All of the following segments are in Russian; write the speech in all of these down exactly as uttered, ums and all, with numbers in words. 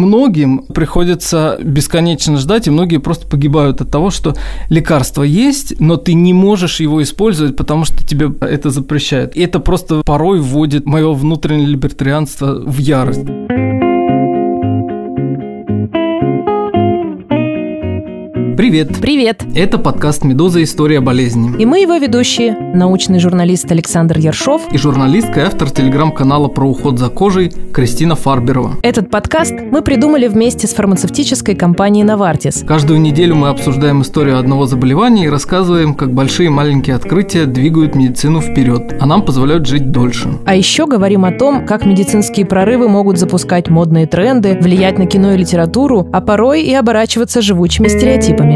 многим приходится бесконечно ждать, и многие просто погибают от того, что лекарство есть, но ты не можешь его использовать, потому что тебе это запрещают. И это просто порой вводит мое внутреннее либертарианство в ярость. Привет! Привет! Это подкаст «Медуза. История болезни». И мы его ведущие. Научный журналист Александр Ершов. И журналистка и автор телеграм-канала про уход за кожей Кристина Фарберова. Этот подкаст мы придумали вместе с фармацевтической компанией «Навартис». Каждую неделю мы обсуждаем историю одного заболевания и рассказываем, как большие и маленькие открытия двигают медицину вперед, а нам позволяют жить дольше. А еще говорим о том, как медицинские прорывы могут запускать модные тренды, влиять на кино и литературу, а порой и оборачиваться живучими стереотипами.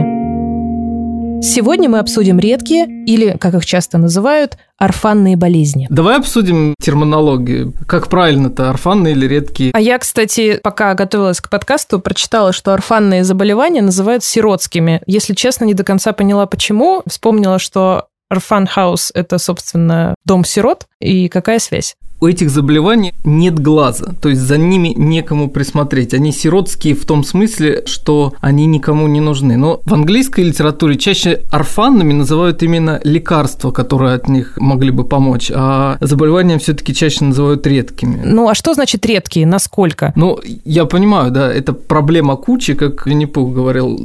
Сегодня мы обсудим редкие, или, как их часто называют, орфанные болезни. Давай обсудим терминологию. Как правильно-то, орфанные или редкие? А я, кстати, пока готовилась к подкасту, прочитала, что орфанные заболевания называют сиротскими. Если честно, не до конца поняла, почему. Вспомнила, что Orphan House – это, собственно, дом сирот. И какая связь? У этих заболеваний нет глаза, то есть за ними некому присмотреть. Они сиротские в том смысле, что они никому не нужны. Но в английской литературе чаще орфанными называют именно лекарства, которые от них могли бы помочь, а заболевания все-таки чаще называют редкими. Ну, а что значит редкие? Насколько? Ну, я понимаю, да, это проблема кучи, как Винни-Пух говорил.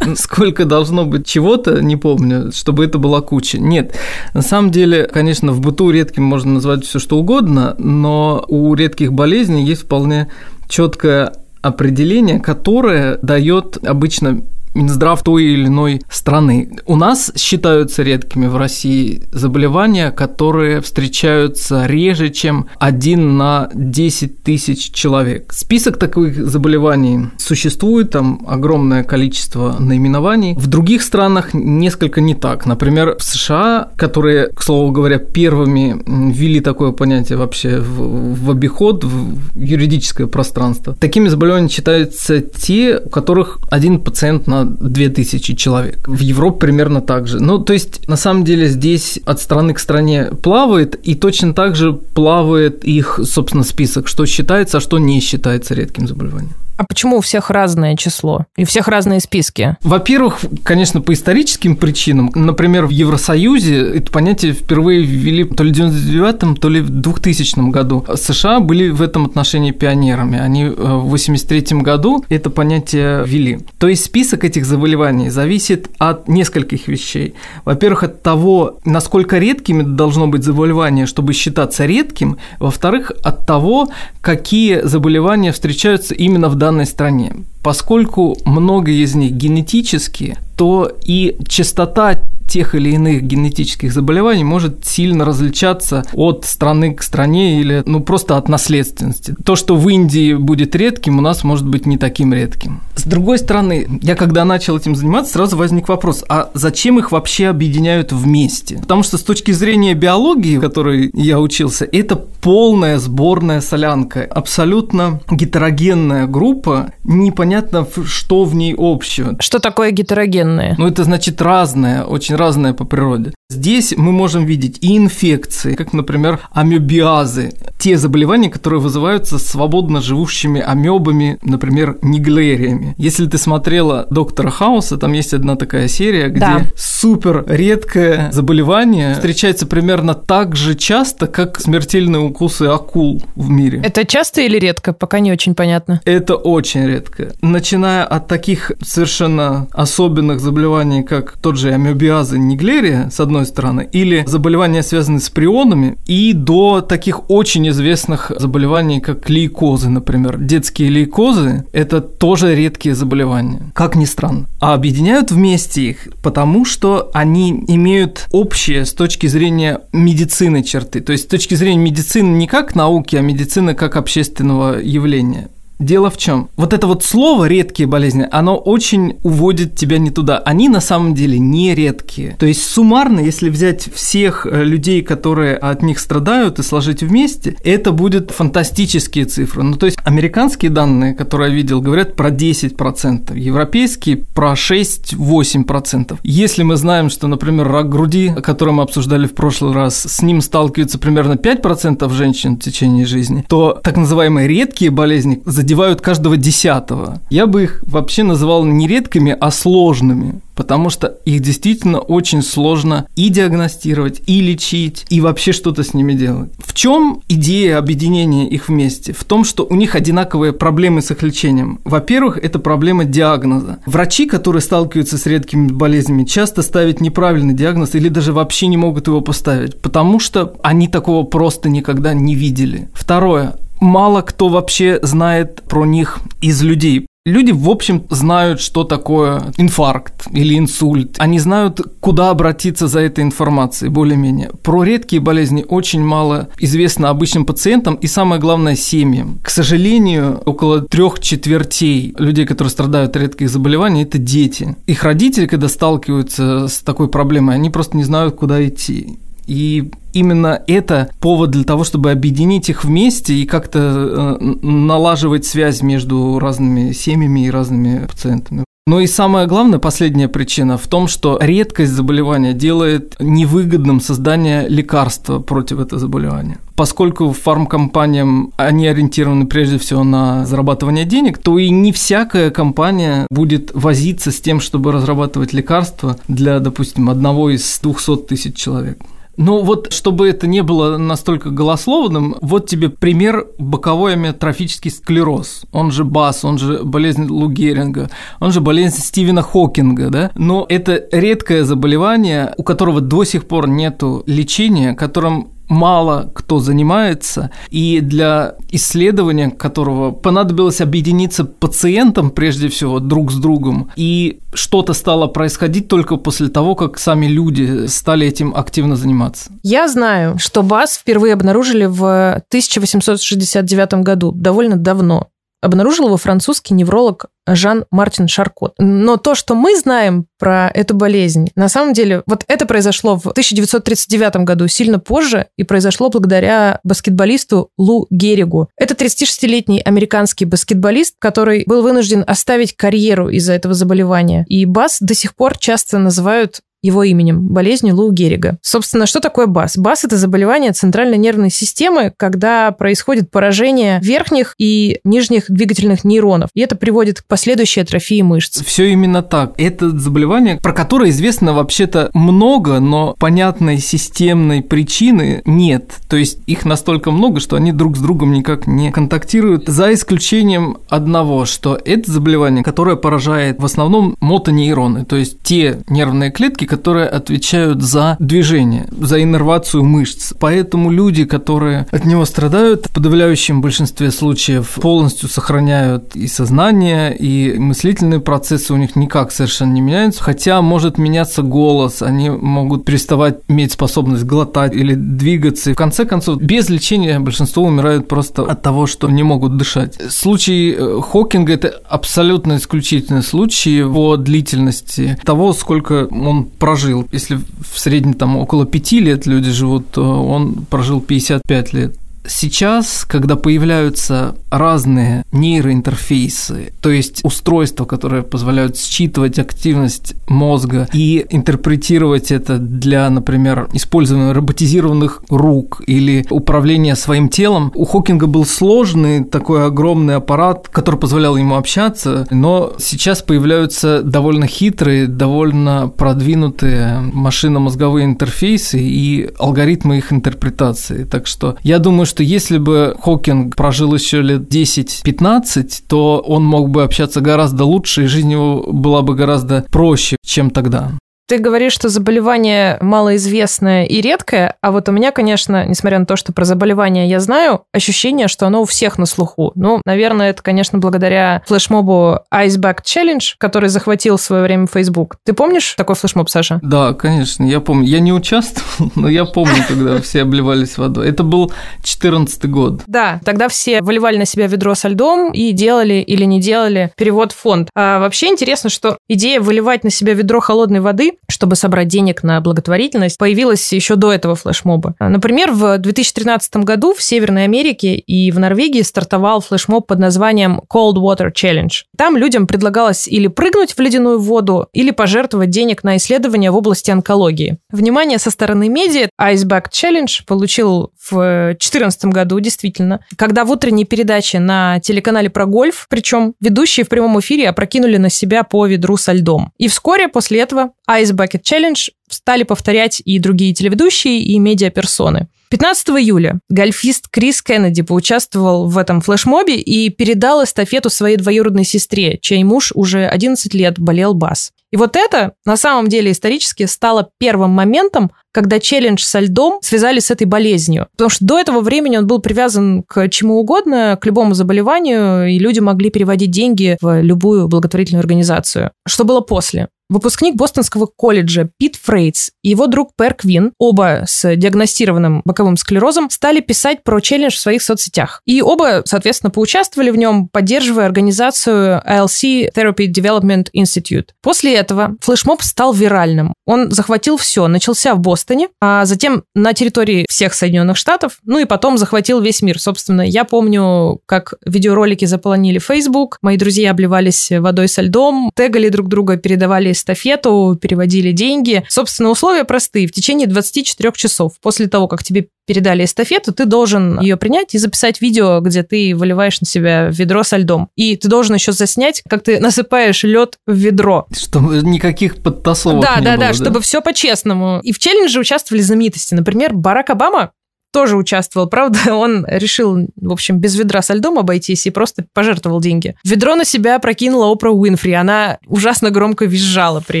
Сколько должно быть чего-то, не помню, чтобы это была куча. Нет, на самом деле, конечно, в быту редким можно назвать все что угодно, угодно, но у редких болезней есть вполне четкое определение, которое дает обычно Минздрав той или иной страны. У нас считаются редкими в России заболевания, которые встречаются реже, чем один на десять тысяч человек. Список таких заболеваний существует, там огромное количество наименований. В других странах несколько не так. Например, в США, которые, к слову говоря, первыми ввели такое понятие вообще в, в обиход, в юридическое пространство. Такими заболеваниями считаются те, у которых один пациент на две тысячи человек. В Европе примерно так же. Ну, то есть, на самом деле, здесь от страны к стране плавает, и точно так же плавает их, собственно, список, что считается, а что не считается редким заболеванием. А почему у всех разное число? И у всех разные списки? Во-первых, конечно, по историческим причинам. Например, в Евросоюзе это понятие впервые ввели то ли в девяносто девятом, то ли в двухтысячном году. США были в этом отношении пионерами. Они в восемьдесят третьем году это понятие ввели. То есть список этих заболеваний зависит от нескольких вещей. Во-первых, от того, насколько редкими должно быть заболевание, чтобы считаться редким. Во-вторых, от того, какие заболевания встречаются именно в данном В данной стране. Поскольку много из них генетические, то и частота тех или иных генетических заболеваний может сильно различаться от страны к стране или, ну, просто от наследственности. То, что в Индии будет редким, у нас может быть не таким редким. С другой стороны, я когда начал этим заниматься, сразу возник вопрос, а зачем их вообще объединяют вместе? Потому что с точки зрения биологии, в которой я учился, это полная сборная солянка, абсолютно гетерогенная группа, непонятно, что в ней общего. Что такое гетерогенное? Ну, это значит разное, очень разное по природе. Здесь мы можем видеть и инфекции, как, например, амебиазы, те заболевания, которые вызываются свободно живущими амебами, например, ниглериями. Если ты смотрела «Доктора Хауса», там есть одна такая серия, где да. супер редкое заболевание встречается примерно так же часто, как смертельные укусы акул в мире. Это часто или редко? Пока не очень понятно. Это очень редко. Начиная от таких совершенно особенных заболеваний, как тот же амебиаза ниглерия, с одной стороны, или заболевания, связанные с прионами, и до таких очень известных заболеваний, как лейкозы, например. Детские лейкозы – это тоже редкие заболевания, как ни странно. А объединяют вместе их, потому что они имеют общие с точки зрения медицины черты. То есть, с точки зрения медицины не как науки, а медицины как общественного явления. Дело в чем? Вот это вот слово «редкие болезни», оно очень уводит тебя не туда. Они на самом деле не редкие. То есть суммарно, если взять всех людей, которые от них страдают, и сложить вместе, это будут фантастические цифры. Ну, то есть американские данные, которые я видел, говорят про десять процентов, европейские про шесть-восемь процентов. Если мы знаем, что, например, рак груди, о котором мы обсуждали в прошлый раз, с ним сталкиваются примерно пять процентов женщин в течение жизни, то так называемые редкие болезни за задевают каждого десятого. Я бы их вообще называл не редкими, а сложными, потому что их действительно очень сложно и диагностировать, и лечить, и вообще что-то с ними делать. В чем идея объединения их вместе? В том, что у них одинаковые проблемы с их лечением. Во-первых, это проблема диагноза. Врачи, которые сталкиваются с редкими болезнями, часто ставят неправильный диагноз или даже вообще не могут его поставить, потому что они такого просто никогда не видели. Второе. Мало кто вообще знает про них из людей. Люди, в общем, знают, что такое инфаркт или инсульт. Они знают, куда обратиться за этой информацией, более-менее. Про редкие болезни очень мало известно обычным пациентам и, самое главное, семьям. К сожалению, около трех четвертей людей, которые страдают от редких заболеваний, это дети. Их родители, когда сталкиваются с такой проблемой, они просто не знают, куда идти. И именно это повод для того, чтобы объединить их вместе и как-то налаживать связь между разными семьями и разными пациентами. Но и самая главная, последняя причина в том, что редкость заболевания делает невыгодным создание лекарства против этого заболевания. Поскольку фармкомпаниям они ориентированы прежде всего на зарабатывание денег, то и не всякая компания будет возиться с тем, чтобы разрабатывать лекарства для, допустим, одного из двухсот тысяч человек. Ну вот, чтобы это не было настолько голословным, вот тебе пример: боковой амиотрофический склероз, он же БАС, он же болезнь Лу Геринга, он же болезнь Стивена Хокинга, да? Но это редкое заболевание, у которого до сих пор нету лечения, которым мало кто занимается, и для исследования которого понадобилось объединиться пациентам прежде всего друг с другом, и что-то стало происходить только после того, как сами люди стали этим активно заниматься. Я знаю, что БАС впервые обнаружили в тысяча восемьсот шестьдесят девятом году, довольно давно. Обнаружил его французский невролог Жан-Мартин Шаркот. Но то, что мы знаем про эту болезнь, на самом деле, вот это произошло в тысяча девятьсот тридцать девятом году, сильно позже, и произошло благодаря баскетболисту Лу Геригу. Это тридцатишестилетний американский баскетболист, который был вынужден оставить карьеру из-за этого заболевания. И БАС до сих пор часто называют его именем, болезнью Лу Герига. Собственно, что такое БАС? БАС – это заболевание центральной нервной системы, когда происходит поражение верхних и нижних двигательных нейронов, и это приводит к последующей атрофии мышц. Все именно так. Это заболевание, про которое известно вообще-то много, но понятной системной причины нет. То есть их настолько много, что они друг с другом никак не контактируют, за исключением одного, что это заболевание, которое поражает в основном мотонейроны, то есть те нервные клетки, которые отвечают за движение, за иннервацию мышц. Поэтому люди, которые от него страдают, в подавляющем большинстве случаев полностью сохраняют и сознание, и мыслительные процессы у них никак совершенно не меняются, хотя может меняться голос, они могут переставать иметь способность глотать или двигаться. В конце концов, без лечения большинство умирают просто от того, что не могут дышать. Случай Хокинга – это абсолютно исключительный случай по длительности того, сколько он прожил. Если в среднем там около пяти лет люди живут, то он прожил пятьдесят пять лет. Сейчас, когда появляются разные нейроинтерфейсы, то есть устройства, которые позволяют считывать активность мозга и интерпретировать это для, например, использования роботизированных рук или управления своим телом, у Хокинга был сложный такой огромный аппарат, который позволял ему общаться, но сейчас появляются довольно хитрые, довольно продвинутые машинно-мозговые интерфейсы и алгоритмы их интерпретации. Так что я думаю, что если бы Хокинг прожил еще лет десять-пятнадцать, то он мог бы общаться гораздо лучше, и жизнь его была бы гораздо проще, чем тогда. Ты говоришь, что заболевание малоизвестное и редкое, а вот у меня, конечно, несмотря на то, что про заболевание я знаю, ощущение, что оно у всех на слуху. Ну, наверное, это, конечно, благодаря флешмобу Ice Bucket Challenge, который захватил в свое время Facebook. Ты помнишь такой флешмоб, Саша? Да, конечно, я помню. Я не участвовал, но я помню, когда все обливались водой. Это был четырнадцатый год. Да, тогда все выливали на себя ведро со льдом и делали или не делали перевод в фонд. А вообще интересно, что идея выливать на себя ведро холодной воды чтобы собрать денег на благотворительность, появилась еще до этого флешмоба. Например, в две тысячи тринадцатом году в Северной Америке и в Норвегии стартовал флешмоб под названием Cold Water Challenge. Там людям предлагалось или прыгнуть в ледяную воду, или пожертвовать денег на исследования в области онкологии. Внимание со стороны медиа Ice Bucket Challenge получил в две тысячи четырнадцатом году, действительно, когда в утренней передаче на телеканале про гольф, причем ведущие в прямом эфире опрокинули на себя по ведру со льдом. И вскоре после этого Ice Bucket Challenge стали повторять и другие телеведущие, и медиаперсоны. пятнадцатого июля гольфист Крис Кеннеди поучаствовал в этом флешмобе и передал эстафету своей двоюродной сестре, чей муж уже одиннадцать лет болел БАС. И вот это, на самом деле, исторически стало первым моментом, когда челлендж со льдом связали с этой болезнью. Потому что до этого времени он был привязан к чему угодно, к любому заболеванию, и люди могли переводить деньги в любую благотворительную организацию. Что было после? Выпускник Бостонского колледжа Пит Фрейтс и его друг Пер Квин, оба с диагностированным боковым склерозом, стали писать про челлендж в своих соцсетях. И оба, соответственно, поучаствовали в нем, поддерживая организацию ай эл си Therapy Development Institute. После этого флешмоб стал виральным. Он захватил все. Начался в Бостоне, а затем на территории всех Соединенных Штатов, ну и потом захватил весь мир. Собственно, я помню, как видеоролики заполонили Facebook, мои друзья обливались водой со льдом, тегали друг друга, передавали эстафету, переводили деньги. Собственно, условия простые. В течение двадцати четырёх часов после того, как тебе передали эстафету, ты должен ее принять и записать видео, где ты выливаешь на себя ведро со льдом. И ты должен еще заснять, как ты насыпаешь лед в ведро. Чтобы никаких подтасовок да, не да, было. Да, да, да, чтобы все по-честному. И в челлендже участвовали знаменитости. Например, Барак Обама тоже участвовал, правда, он решил, в общем, без ведра со льдом обойтись и просто пожертвовал деньги. Ведро на себя прокинула Опра Уинфри, она ужасно громко визжала при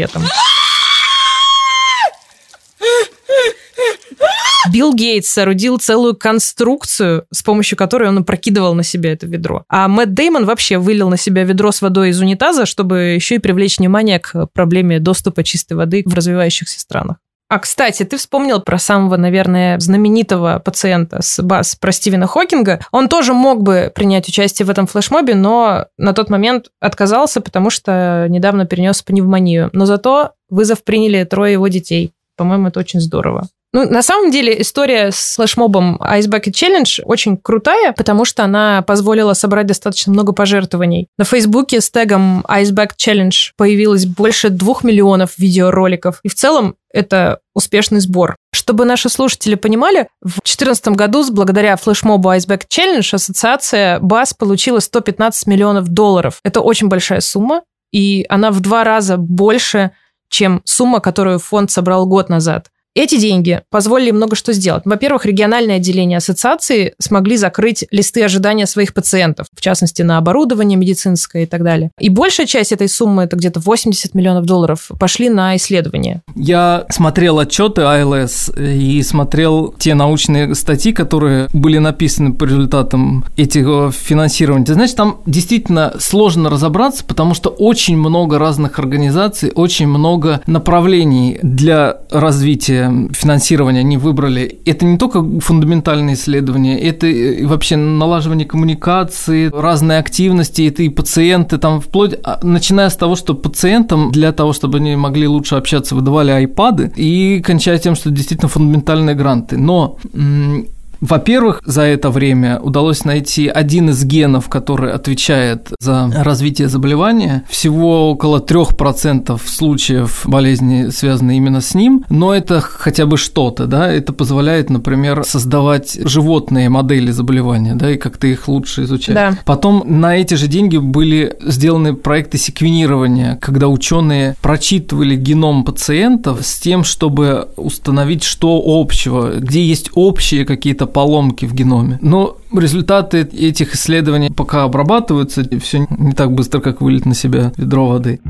этом. Билл Гейтс соорудил целую конструкцию, с помощью которой он опрокидывал на себя это ведро. А Мэтт Дэймон вообще вылил на себя ведро с водой из унитаза, чтобы еще и привлечь внимание к проблеме доступа чистой воды в развивающихся странах. А, кстати, ты вспомнил про самого, наверное, знаменитого пациента с БАС, про Стивена Хокинга. Он тоже мог бы принять участие в этом флешмобе, но на тот момент отказался, потому что недавно перенес пневмонию. Но зато вызов приняли трое его детей. По-моему, это очень здорово. Ну, на самом деле, история с флешмобом Ice Bucket Challenge очень крутая, потому что она позволила собрать достаточно много пожертвований. На Фейсбуке с тегом Ice Bucket Challenge появилось больше двух миллионов видеороликов. И в целом это успешный сбор. Чтобы наши слушатели понимали, в две тысячи четырнадцатом году благодаря флешмобу Ice Bucket Challenge ассоциация БАС получила сто пятнадцать миллионов долларов. Это очень большая сумма, и она в два раза больше, чем сумма, которую фонд собрал год назад. Эти деньги позволили много что сделать. Во-первых, региональные отделения ассоциации смогли закрыть листы ожидания своих пациентов, в частности, на оборудование медицинское и так далее. И большая часть этой суммы, это где-то восемьдесят миллионов долларов, пошли на исследования. Я смотрел отчеты ай эл эс и смотрел те научные статьи, которые были написаны по результатам этих финансирования. Ты знаешь, там действительно сложно разобраться, потому что очень много разных организаций, очень много направлений для развития финансирование они выбрали. Это не только фундаментальные исследования, это вообще налаживание коммуникации, разные активности, это и пациенты, там вплоть, начиная с того, что пациентам для того, чтобы они могли лучше общаться, выдавали айпады, и кончая тем, что действительно фундаментальные гранты. Но... М- Во-первых, за это время удалось найти один из генов, который отвечает за развитие заболевания. Всего около трёх процентов случаев болезни связаны именно с ним, но это хотя бы что-то, да, это позволяет, например, создавать животные модели заболевания, да, и как-то их лучше изучать. Да. Потом на эти же деньги были сделаны проекты секвенирования, когда ученые прочитывали геном пациентов с тем, чтобы установить, что общего, где есть общие какие-то поломки в геноме. Но результаты этих исследований пока обрабатываются, и все не так быстро, как вылить на себя ведро воды.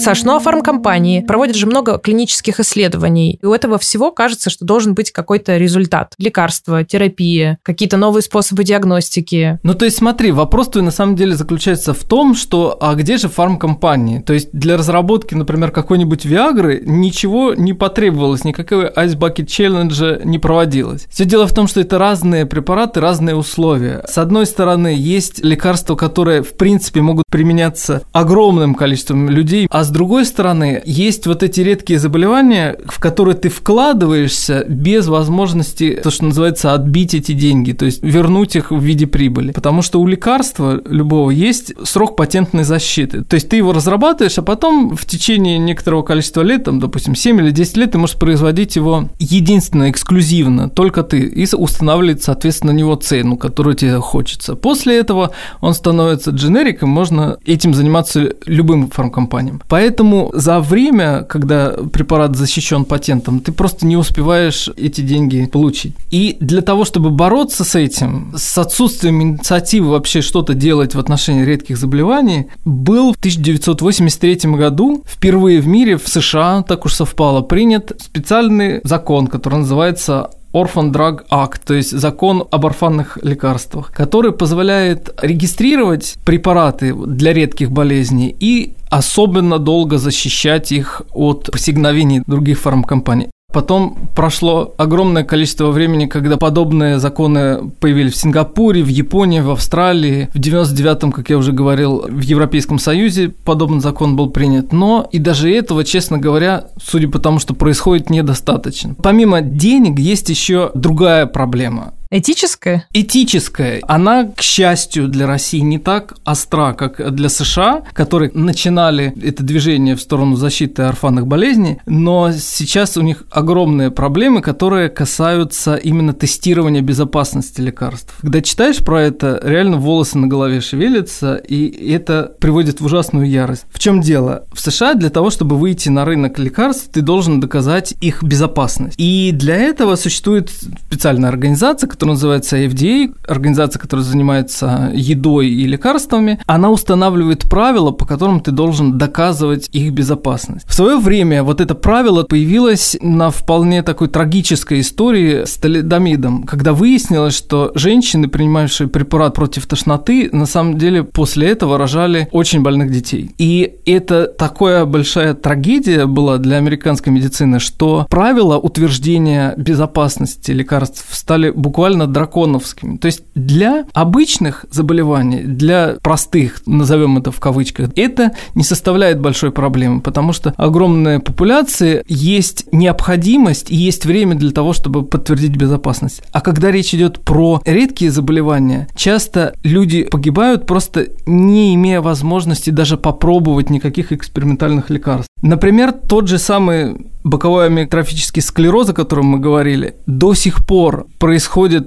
Саш, ну а фармкомпании проводят же много клинических исследований. И у этого всего кажется, что должен быть какой-то результат. Лекарства, терапия, какие-то новые способы диагностики. Ну то есть смотри, вопрос твой на самом деле заключается в том, что а где же фармкомпании? То есть для разработки, например, какой-нибудь Виагры ничего не потребовалось, никакого Ice Bucket Challenge не проводилось. Все дело в том, что это разные препараты, разные условия. С одной стороны, есть лекарства, которые в принципе могут применяться огромным количеством людей, а с другой стороны, есть вот эти редкие заболевания, в которые ты вкладываешься без возможности, то, что называется, отбить эти деньги, то есть вернуть их в виде прибыли. Потому что у лекарства любого есть срок патентной защиты. То есть ты его разрабатываешь, а потом в течение некоторого количества лет, там, допустим, семь или десять лет, ты можешь производить его единственно, эксклюзивно, только ты, и устанавливать, соответственно, на него цену, которую тебе хочется. После этого он становится дженериком, можно этим заниматься любым фармкомпаниям. Поэтому за время, когда препарат защищен патентом, ты просто не успеваешь эти деньги получить. И для того, чтобы бороться с этим, с отсутствием инициативы вообще что-то делать в отношении редких заболеваний, был в тысяча девятьсот восемьдесят третьем году впервые в мире в США, так уж совпало, принят специальный закон, который называется Orphan Drug Act, то есть закон об орфанных лекарствах, который позволяет регистрировать препараты для редких болезней и особенно долго защищать их от посягновений других фармкомпаний. Потом прошло огромное количество времени, когда подобные законы появились в Сингапуре, в Японии, в Австралии. В девяносто девятом, как я уже говорил, в Европейском Союзе подобный закон был принят. Но и даже этого, честно говоря, судя по тому, что происходит, недостаточно. Помимо денег есть еще другая проблема. Этическая? Этическая. Она, к счастью, для России не так остра, как для США, которые начинали это движение в сторону защиты орфанных болезней, но сейчас у них огромные проблемы, которые касаются именно тестирования безопасности лекарств. Когда читаешь про это, реально волосы на голове шевелятся, и это приводит в ужасную ярость. В чем дело? В США для того, чтобы выйти на рынок лекарств, ты должен доказать их безопасность. И для этого существует специальная организация, которая называется эф ди эй, организация, которая занимается едой и лекарствами, она устанавливает правила, по которым ты должен доказывать их безопасность. В свое время вот это правило появилось на вполне такой трагической истории с талидомидом, когда выяснилось, что женщины, принимавшие препарат против тошноты, на самом деле после этого рожали очень больных детей. И это такая большая трагедия была для американской медицины, что правила утверждения безопасности лекарств стали буквально драконовскими. То есть для обычных заболеваний, для простых, назовем это в кавычках, это не составляет большой проблемы, потому что огромные популяции, есть необходимость и есть время для того, чтобы подтвердить безопасность. А когда речь идет про редкие заболевания, часто люди погибают, просто не имея возможности даже попробовать никаких экспериментальных лекарств. Например, тот же самый боковой амиотрофический склероз, о котором мы говорили, до сих пор происходит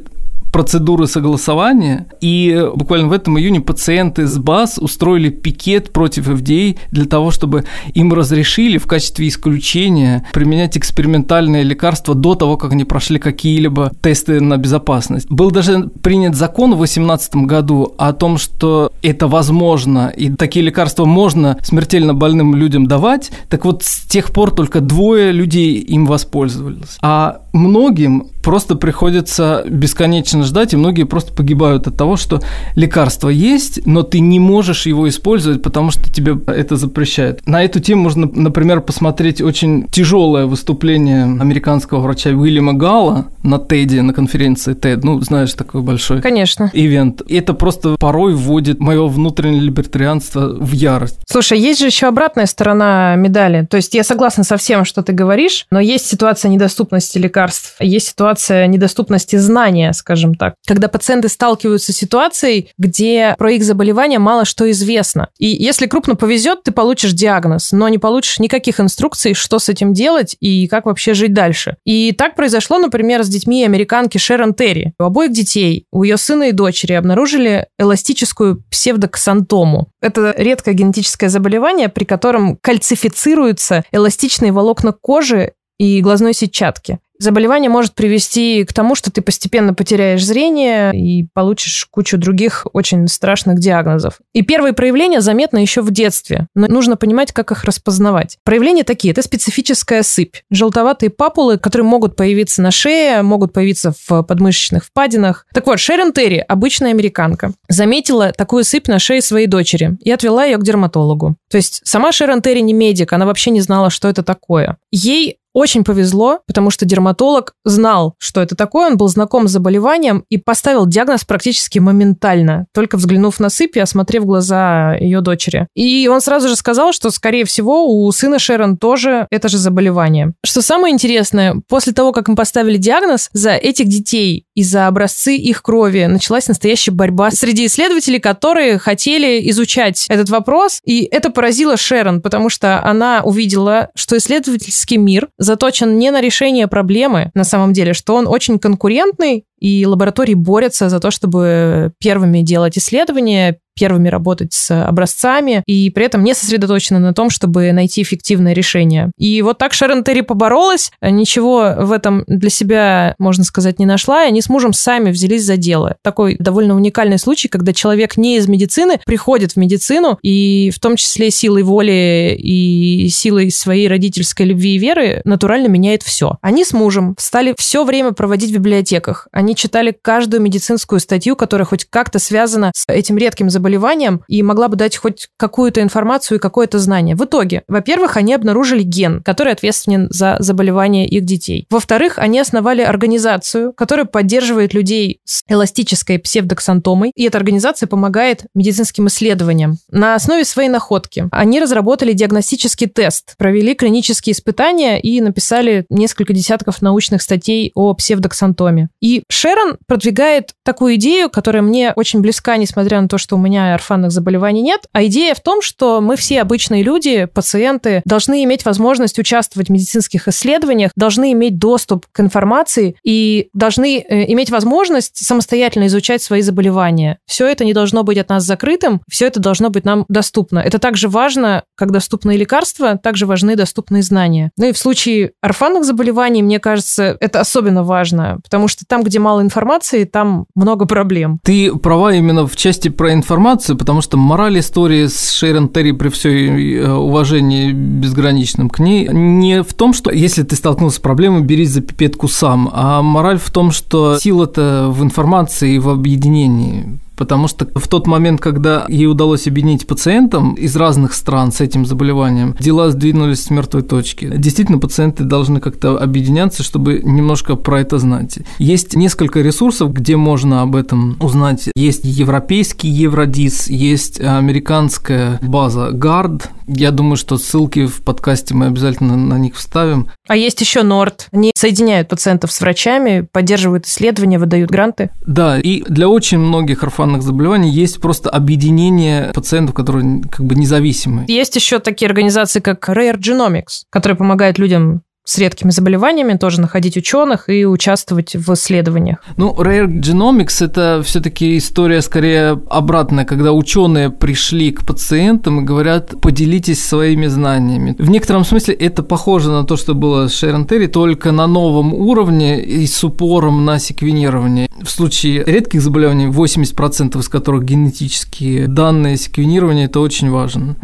процедуры согласования, и буквально в этом июне пациенты с БАС устроили пикет против эф ди эй для того, чтобы им разрешили в качестве исключения применять экспериментальные лекарства до того, как они прошли какие-либо тесты на безопасность. Был даже принят закон в две тысячи восемнадцатом году о том, что это возможно, и такие лекарства можно смертельно больным людям давать, так вот с тех пор только двое людей им воспользовались. А многим просто приходится бесконечно ждать, и многие просто погибают от того, что лекарство есть, но ты не можешь его использовать, потому что тебе это запрещает. На эту тему можно, например, посмотреть очень тяжелое выступление американского врача Уильяма Галла на тэд, на конференции тэд. Ну, знаешь, такой большой, конечно, ивент. И это просто порой вводит мое внутреннее либертарианство в ярость. Слушай, есть же еще обратная сторона медали. То есть я согласна со всем, что ты говоришь, но есть ситуация недоступности лекарств, есть ситуация недоступности знания, скажем так. Когда пациенты сталкиваются с ситуацией, где про их заболевание мало что известно. И если крупно повезет, ты получишь диагноз, но не получишь никаких инструкций, что с этим делать и как вообще жить дальше. И так произошло, например, с детьми американки Шэрон Терри. У обоих детей, у ее сына и дочери, обнаружили эластическую псевдоксантому. Это редкое генетическое заболевание, при котором кальцифицируются эластичные волокна кожи и глазной сетчатки. Заболевание может привести к тому, что ты постепенно потеряешь зрение и получишь кучу других очень страшных диагнозов. И первые проявления заметны еще в детстве, но нужно понимать, как их распознавать. Проявления такие. Это специфическая сыпь, желтоватые папулы, которые могут появиться на шее, могут появиться в подмышечных впадинах. Так вот, Шэрон Терри, обычная американка, заметила такую сыпь на шее своей дочери и отвела ее к дерматологу. То есть сама Шэрон Терри не медик, она вообще не знала, что это такое. Ей Очень повезло, потому что дерматолог знал, что это такое, он был знаком с заболеванием и поставил диагноз практически моментально, только взглянув на сыпь и осмотрев глаза ее дочери. И он сразу же сказал, что, скорее всего, у сына Шэрон тоже это же заболевание. Что самое интересное, после того, как им поставили диагноз, за этих детей и за образцы их крови началась настоящая борьба среди исследователей, которые хотели изучать этот вопрос, и это поразило Шэрон, потому что она увидела, что исследовательский мир заточен не на решение проблемы, на самом деле, что он очень конкурентный, и лаборатории борются за то, чтобы первыми делать исследования, первыми работать с образцами, и при этом не сосредоточены на том, чтобы найти эффективное решение. И вот так Шэрон Терри поборолась, ничего в этом для себя, можно сказать, не нашла, и они с мужем сами взялись за дело. Такой довольно уникальный случай, когда человек не из медицины приходит в медицину, и в том числе силой воли и силой своей родительской любви и веры натурально меняет все. Они с мужем стали все время проводить в библиотеках. Они читали каждую медицинскую статью, которая хоть как-то связана с этим редким заболеванием, заболеванием и могла бы дать хоть какую-то информацию и какое-то знание. В итоге, во-первых, они обнаружили ген, который ответственен за заболевание их детей. Во-вторых, они основали организацию, которая поддерживает людей с эластической псевдоксантомой, и эта организация помогает медицинским исследованиям. На основе своей находки они разработали диагностический тест, провели клинические испытания и написали несколько десятков научных статей о псевдоксантоме. И Шэрон продвигает такую идею, которая мне очень близка, несмотря на то, что у меня У меня орфанных заболеваний нет. А идея в том, что мы все обычные люди, пациенты, должны иметь возможность участвовать в медицинских исследованиях, должны иметь доступ к информации и должны иметь возможность самостоятельно изучать свои заболевания. Все это не должно быть от нас закрытым, все это должно быть нам доступно. Это также важно, как доступные лекарства, также важны доступные знания. Ну и в случае орфанных заболеваний, мне кажется, это особенно важно, потому что там, где мало информации, там много проблем. Ты права именно в части про информацию, потому что мораль истории с Шэрон Терри, при всей уважении безграничном к ней, не в том, что если ты столкнулся с проблемой, берись за пипетку сам, а мораль в том, что сила-то в информации и в объединении. Потому что в тот момент, когда ей удалось объединить пациентам из разных стран с этим заболеванием, дела сдвинулись с мертвой точки. Действительно, пациенты должны как-то объединяться, чтобы немножко про это знать. Есть несколько ресурсов, где можно об этом узнать. Есть европейский Евродиз, есть американская база ГАРД. Я думаю, что ссылки в подкасте мы обязательно на них вставим. А есть еще НОРД. Они соединяют пациентов с врачами, поддерживают исследования, выдают гранты. Да, и для очень многих орфанов заболеваний есть просто объединение пациентов, которые как бы независимы. Есть еще такие организации, как Rare Genomics, которые помогают людям с редкими заболеваниями тоже находить ученых и участвовать в исследованиях. Ну, Rare Genomics – это все-таки история скорее обратная, когда ученые пришли к пациентам и говорят: поделитесь своими знаниями. В некотором смысле это похоже на то, что было с Шэрон Терри, только на новом уровне и с упором на секвенирование. В случае редких заболеваний, восемьдесят процентов из которых генетические данные секвенирования, это очень важно.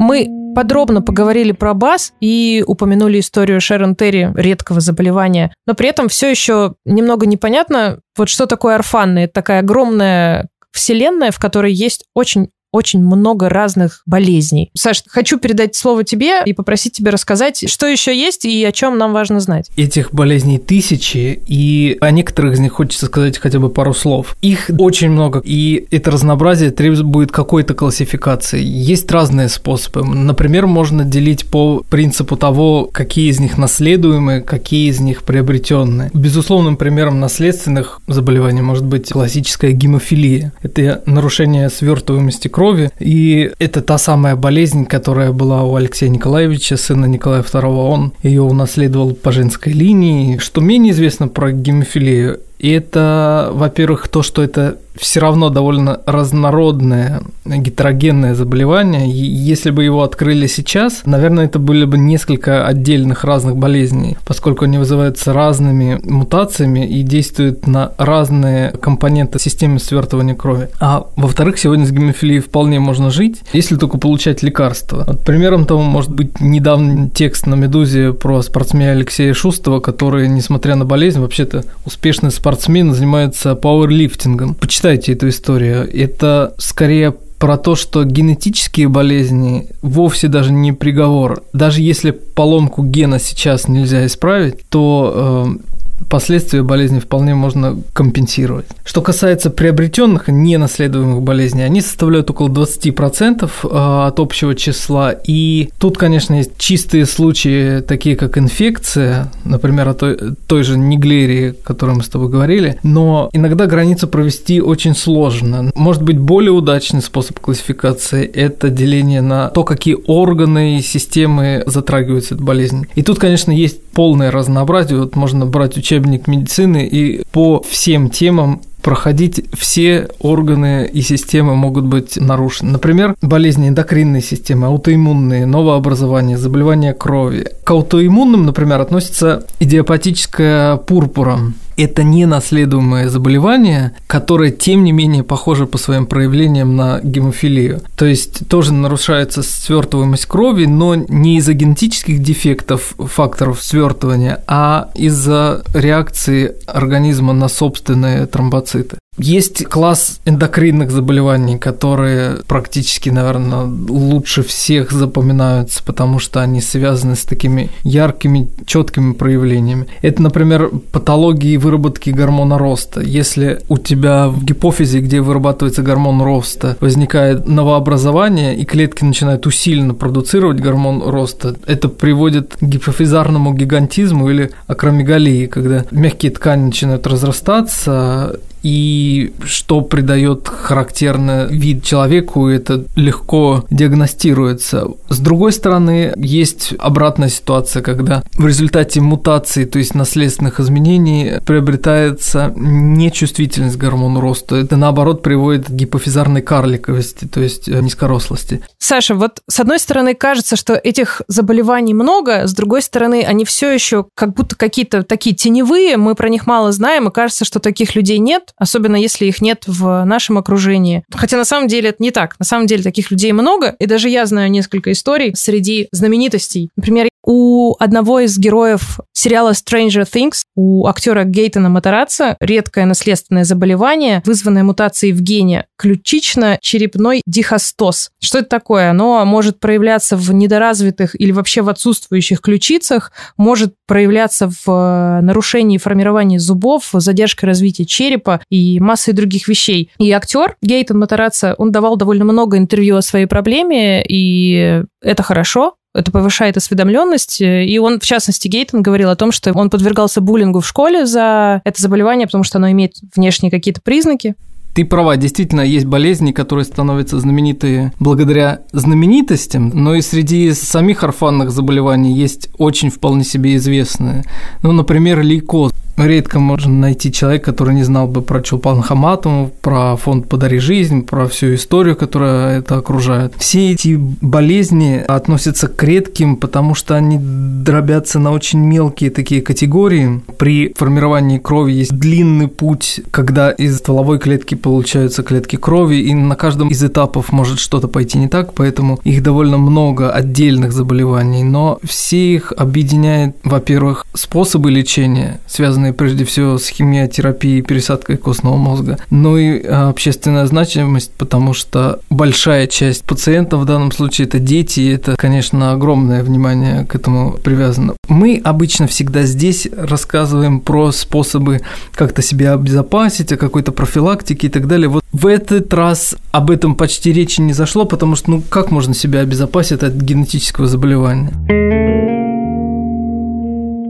Мы подробно поговорили про БАС и упомянули историю Шэрон Терри, редкого заболевания, но при этом все еще немного непонятно, вот что такое орфанные. Это такая огромная вселенная, в которой есть очень очень много разных болезней. Саш, хочу передать слово тебе и попросить тебя рассказать, что еще есть и о чем нам важно знать. Этих болезней тысячи, и о некоторых из них хочется сказать хотя бы пару слов. Их очень много, и это разнообразие требует какой-то классификации. Есть разные способы. Например, можно делить по принципу того, какие из них наследуемые, какие из них приобретенные. Безусловным примером наследственных заболеваний может быть классическая гемофилия. Это нарушение свертываемости крови. Крови, и это та самая болезнь, которая была у Алексея Николаевича, сына Николая второго. Он ее унаследовал по женской линии. Что менее известно про гемофилию, это, во-первых, то, что это все равно довольно разнородное, гетерогенное заболевание. И если бы его открыли сейчас, наверное, это были бы несколько отдельных разных болезней, поскольку они вызываются разными мутациями и действуют на разные компоненты системы свертывания крови. А во-вторых, сегодня с гемофилией вполне можно жить, если только получать лекарства. Вот примером тому может быть недавний текст на «Медузе» про спортсмена Алексея Шустова, который, несмотря на болезнь, вообще-то успешный спортсмен, занимается пауэрлифтингом. Почитайте эту историю. Это скорее про то, что генетические болезни вовсе даже не приговор. Даже если поломку гена сейчас нельзя исправить, то э, последствия болезни вполне можно компенсировать. Что касается приобретенных ненаследуемых болезней, они составляют около двадцать процентов от общего числа. И тут, конечно, есть чистые случаи, такие как инфекция, например, о той, той же неглерии, о которой мы с тобой говорили, но иногда границу провести очень сложно. Может быть, более удачный способ классификации – это деление на то, какие органы и системы затрагиваются от болезни. И тут, конечно, есть полное разнообразие. Вот можно брать учебник медицины и по всем темам проходить, все органы и системы могут быть нарушены. Например, болезни эндокринной системы, аутоиммунные, новообразования, заболевания крови. К аутоиммунным, например, относится идиопатическая пурпура. Это ненаследуемое заболевание, которое, тем не менее, похоже по своим проявлениям на гемофилию. То есть тоже нарушается свертываемость крови, но не из-за генетических дефектов, факторов свертывания, а из-за реакции организма на собственные тромбоциты. Есть класс эндокринных заболеваний, которые практически, наверное, лучше всех запоминаются, потому что они связаны с такими яркими, четкими проявлениями. Это, например, патологии выработки гормона роста. Если у тебя в гипофизе, где вырабатывается гормон роста, возникает новообразование, и клетки начинают усиленно продуцировать гормон роста, это приводит к гипофизарному гигантизму или акромегалии, когда мягкие ткани начинают разрастаться, и что придает характерный вид человеку, это легко диагностируется. С другой стороны, есть обратная ситуация, когда в результате мутаций, то есть наследственных изменений, приобретается нечувствительность к гормону роста. Это, наоборот, приводит к гипофизарной карликовости, то есть низкорослости. Саша, вот с одной стороны кажется, что этих заболеваний много, с другой стороны, они все еще как будто какие-то такие теневые, мы про них мало знаем, и кажется, что таких людей нет, особенно если их нет в нашем окружении. Хотя на самом деле это не так. На самом деле таких людей много, и даже я знаю несколько историй среди знаменитостей. Например, у одного из героев сериала Stranger Things, у актера Гейтена Матараццо, редкое наследственное заболевание, вызванное мутацией в гене, ключично-черепной дихостоз. Что это такое? Оно может проявляться в недоразвитых или вообще в отсутствующих ключицах, может проявляться в нарушении формирования зубов, задержке развития черепа и массой других вещей. И актер Гейтен Матараццо, он давал довольно много интервью о своей проблеме, и это хорошо. Это повышает осведомленность, и он, в частности, Гейтон говорил о том, что он подвергался буллингу в школе за это заболевание, потому что оно имеет внешние какие-то признаки. Ты права, действительно, есть болезни, которые становятся знаменитые благодаря знаменитостям, но и среди самих орфанных заболеваний есть очень вполне себе известные. Ну, например, лейкоз. Редко можно найти человека, который не знал бы про Чулпан Хаматову, про фонд «Подари жизнь», про всю историю, которая это окружает. Все эти болезни относятся к редким, потому что они дробятся на очень мелкие такие категории. При формировании крови есть длинный путь, когда из стволовой клетки получаются клетки крови, и на каждом из этапов может что-то пойти не так, поэтому их довольно много отдельных заболеваний, но все их объединяет, во-первых, способы лечения, связанные прежде всего с химиотерапией, пересадкой костного мозга, но и общественная значимость, потому что большая часть пациентов в данном случае это дети, и это, конечно, огромное внимание к этому привязано. Мы обычно всегда здесь рассказываем про способы как-то себя обезопасить, о какой-то профилактике и так далее. Вот в этот раз об этом почти речи не зашло, потому что, ну, как можно себя обезопасить от генетического заболевания?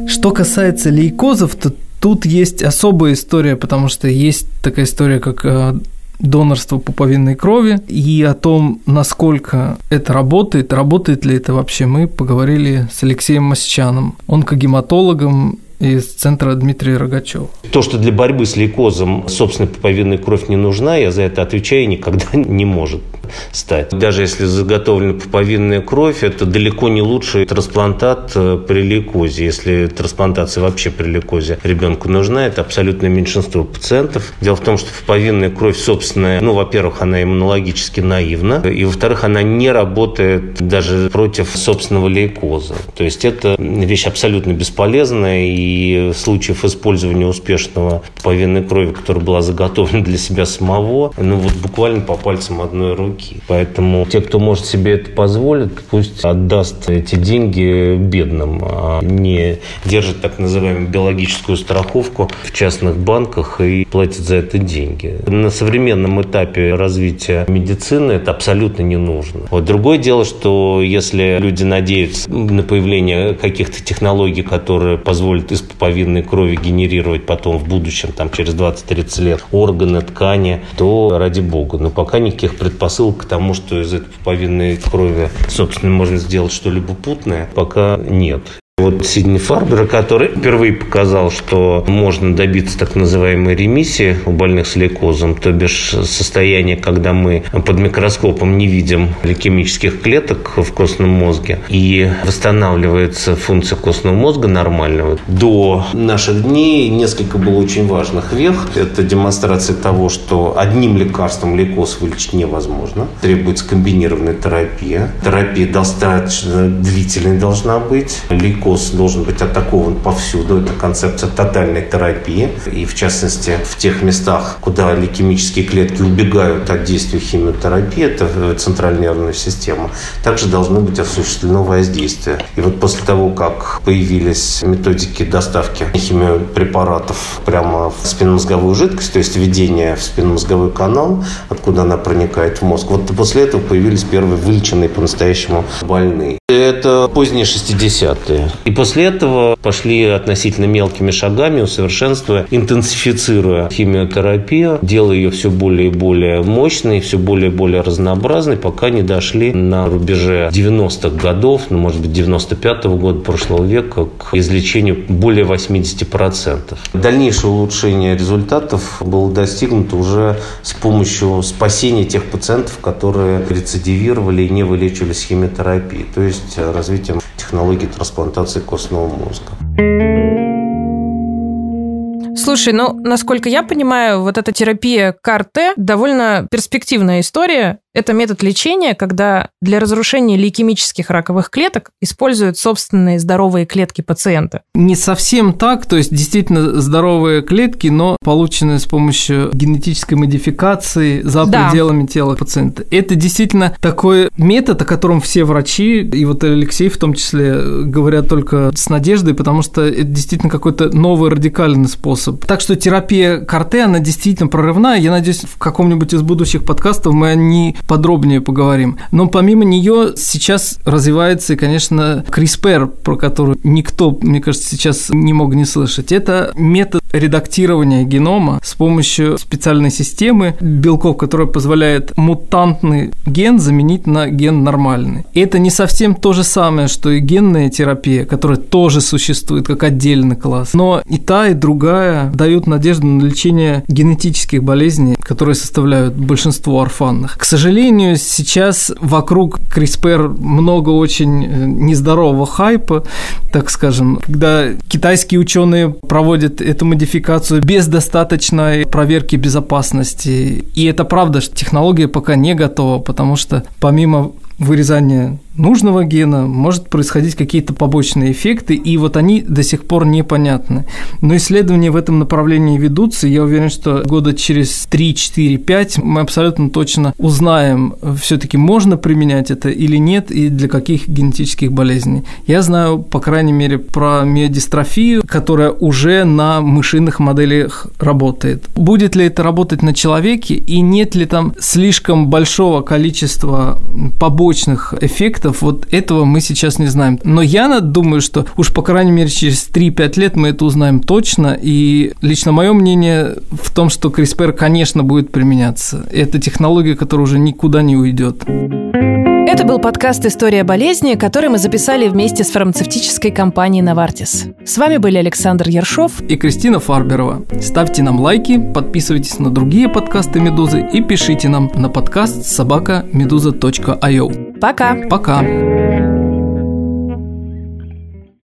Что касается лейкозов, то тут есть особая история, потому что есть такая история, как донорство пуповинной крови, и о том, насколько это работает, работает ли это вообще, мы поговорили с Алексеем Масчаном, онкогематологом из центра Дмитрия Рогачева. То, что для борьбы с лейкозом, собственно, пуповинная кровь не нужна, я за это отвечаю, никогда не может стать. Даже если заготовлена пуповинная кровь, это далеко не лучший трансплантат при лейкозе. Если трансплантация вообще при лейкозе ребенку нужна, это абсолютное меньшинство пациентов. Дело в том, что пуповинная кровь, собственно, ну, во-первых, она иммунологически наивна, и, во-вторых, она не работает даже против собственного лейкоза. То есть это вещь абсолютно бесполезная, и И случаев использования успешного пуповинной крови, которая была заготовлена для себя самого, ну вот буквально по пальцам одной руки. руки. Поэтому те, кто может себе это позволить, пусть отдаст эти деньги бедным, а не держит так называемую биологическую страховку в частных банках и платит за это деньги. На современном этапе развития медицины это абсолютно не нужно. Вот другое дело, что если люди надеются на появление каких-то технологий, которые позволят из пуповинной крови генерировать потом в будущем, там, через двадцать-тридцать лет, органы, ткани, то ради бога. Но пока никаких предпосылок к тому, что из этой пуповинной крови, собственно, можно сделать что-либо путное, пока нет. Вот Сидни Фарбера, который впервые показал, что можно добиться так называемой ремиссии у больных с лейкозом, то бишь состояние, когда мы под микроскопом не видим лейкемических клеток в костном мозге, и восстанавливается функция костного мозга нормального. До наших дней несколько было очень важных вех. Это демонстрация того, что одним лекарством лейкоз вылечить невозможно. Требуется комбинированная терапия. Терапия достаточно длительной должна быть. Лейкоз должен быть атакован повсюду. Это концепция тотальной терапии. И в частности, в тех местах, куда лейкемические клетки убегают от действия химиотерапии, это центральная нервная система, также должно быть осуществлено воздействие. И вот после того, как появились методики доставки химиопрепаратов прямо в спинномозговую жидкость, то есть введение в спинномозговой канал, откуда она проникает в мозг, вот после этого появились первые вылеченные по-настоящему больные. Это поздние шестидесятые. И после этого пошли относительно мелкими шагами, усовершенствуя, интенсифицируя химиотерапию, делая ее все более и более мощной, все более и более разнообразной, пока не дошли на рубеже девяностых годов, ну, может быть, девяносто пятого года прошлого века, к излечению более восьмидесяти процентов. Дальнейшее улучшение результатов было достигнуто уже с помощью спасения тех пациентов, которые рецидивировали и не вылечивались химиотерапией, то есть развитием технологии трансплантации костного мозга. Слушай, ну, насколько я понимаю, вот эта терапия кар-Т довольно перспективная история. Это метод лечения, когда для разрушения лейкемических раковых клеток используют собственные здоровые клетки пациента. Не совсем так, то есть действительно здоровые клетки, но полученные с помощью генетической модификации за да. пределами тела пациента. Это действительно такой метод, о котором все врачи, и вот Алексей в том числе, говорят только с надеждой, потому что это действительно какой-то новый радикальный способ. Так что терапия кар-Т, она действительно прорывная. Я надеюсь, в каком-нибудь из будущих подкастов мы о ней подробнее поговорим. Но помимо нее сейчас развивается, конечно, CRISPR, про который никто, мне кажется, сейчас не мог не слышать. Это метод редактирования генома с помощью специальной системы белков, которая позволяет мутантный ген заменить на ген нормальный. Это не совсем то же самое, что и генная терапия, которая тоже существует как отдельный класс. Но и та, и другая дают надежду на лечение генетических болезней, которые составляют большинство орфанных. К сожалению, К сожалению, сейчас вокруг CRISPR много очень нездорового хайпа, так скажем, когда китайские ученые проводят эту модификацию без достаточной проверки безопасности. И это правда, что технология пока не готова, потому что помимо вырезания нужного гена может происходить какие-то побочные эффекты, и вот они до сих пор непонятны. Но исследования в этом направлении ведутся, и я уверен, что года через три, четыре, пять мы абсолютно точно узнаем, все-таки можно применять это или нет, и для каких генетических болезней. Я знаю, по крайней мере, про миодистрофию, которая уже на мышиных моделях работает. Будет ли это работать на человеке, и нет ли там слишком большого количества побочных эффектов, вот этого мы сейчас не знаем. Но я думаю, что уж, по крайней мере, через три-пять лет мы это узнаем точно. И лично мое мнение в том, что CRISPR, конечно, будет применяться. Это технология, которая уже никуда не уйдет. Это был подкаст «История болезни», который мы записали вместе с фармацевтической компанией «Навартис». С вами были Александр Ершов и Кристина Фарберова. Ставьте нам лайки, подписывайтесь на другие подкасты «Медузы» и пишите нам на подкаст собака медуза точка ай о. Пока! Пока!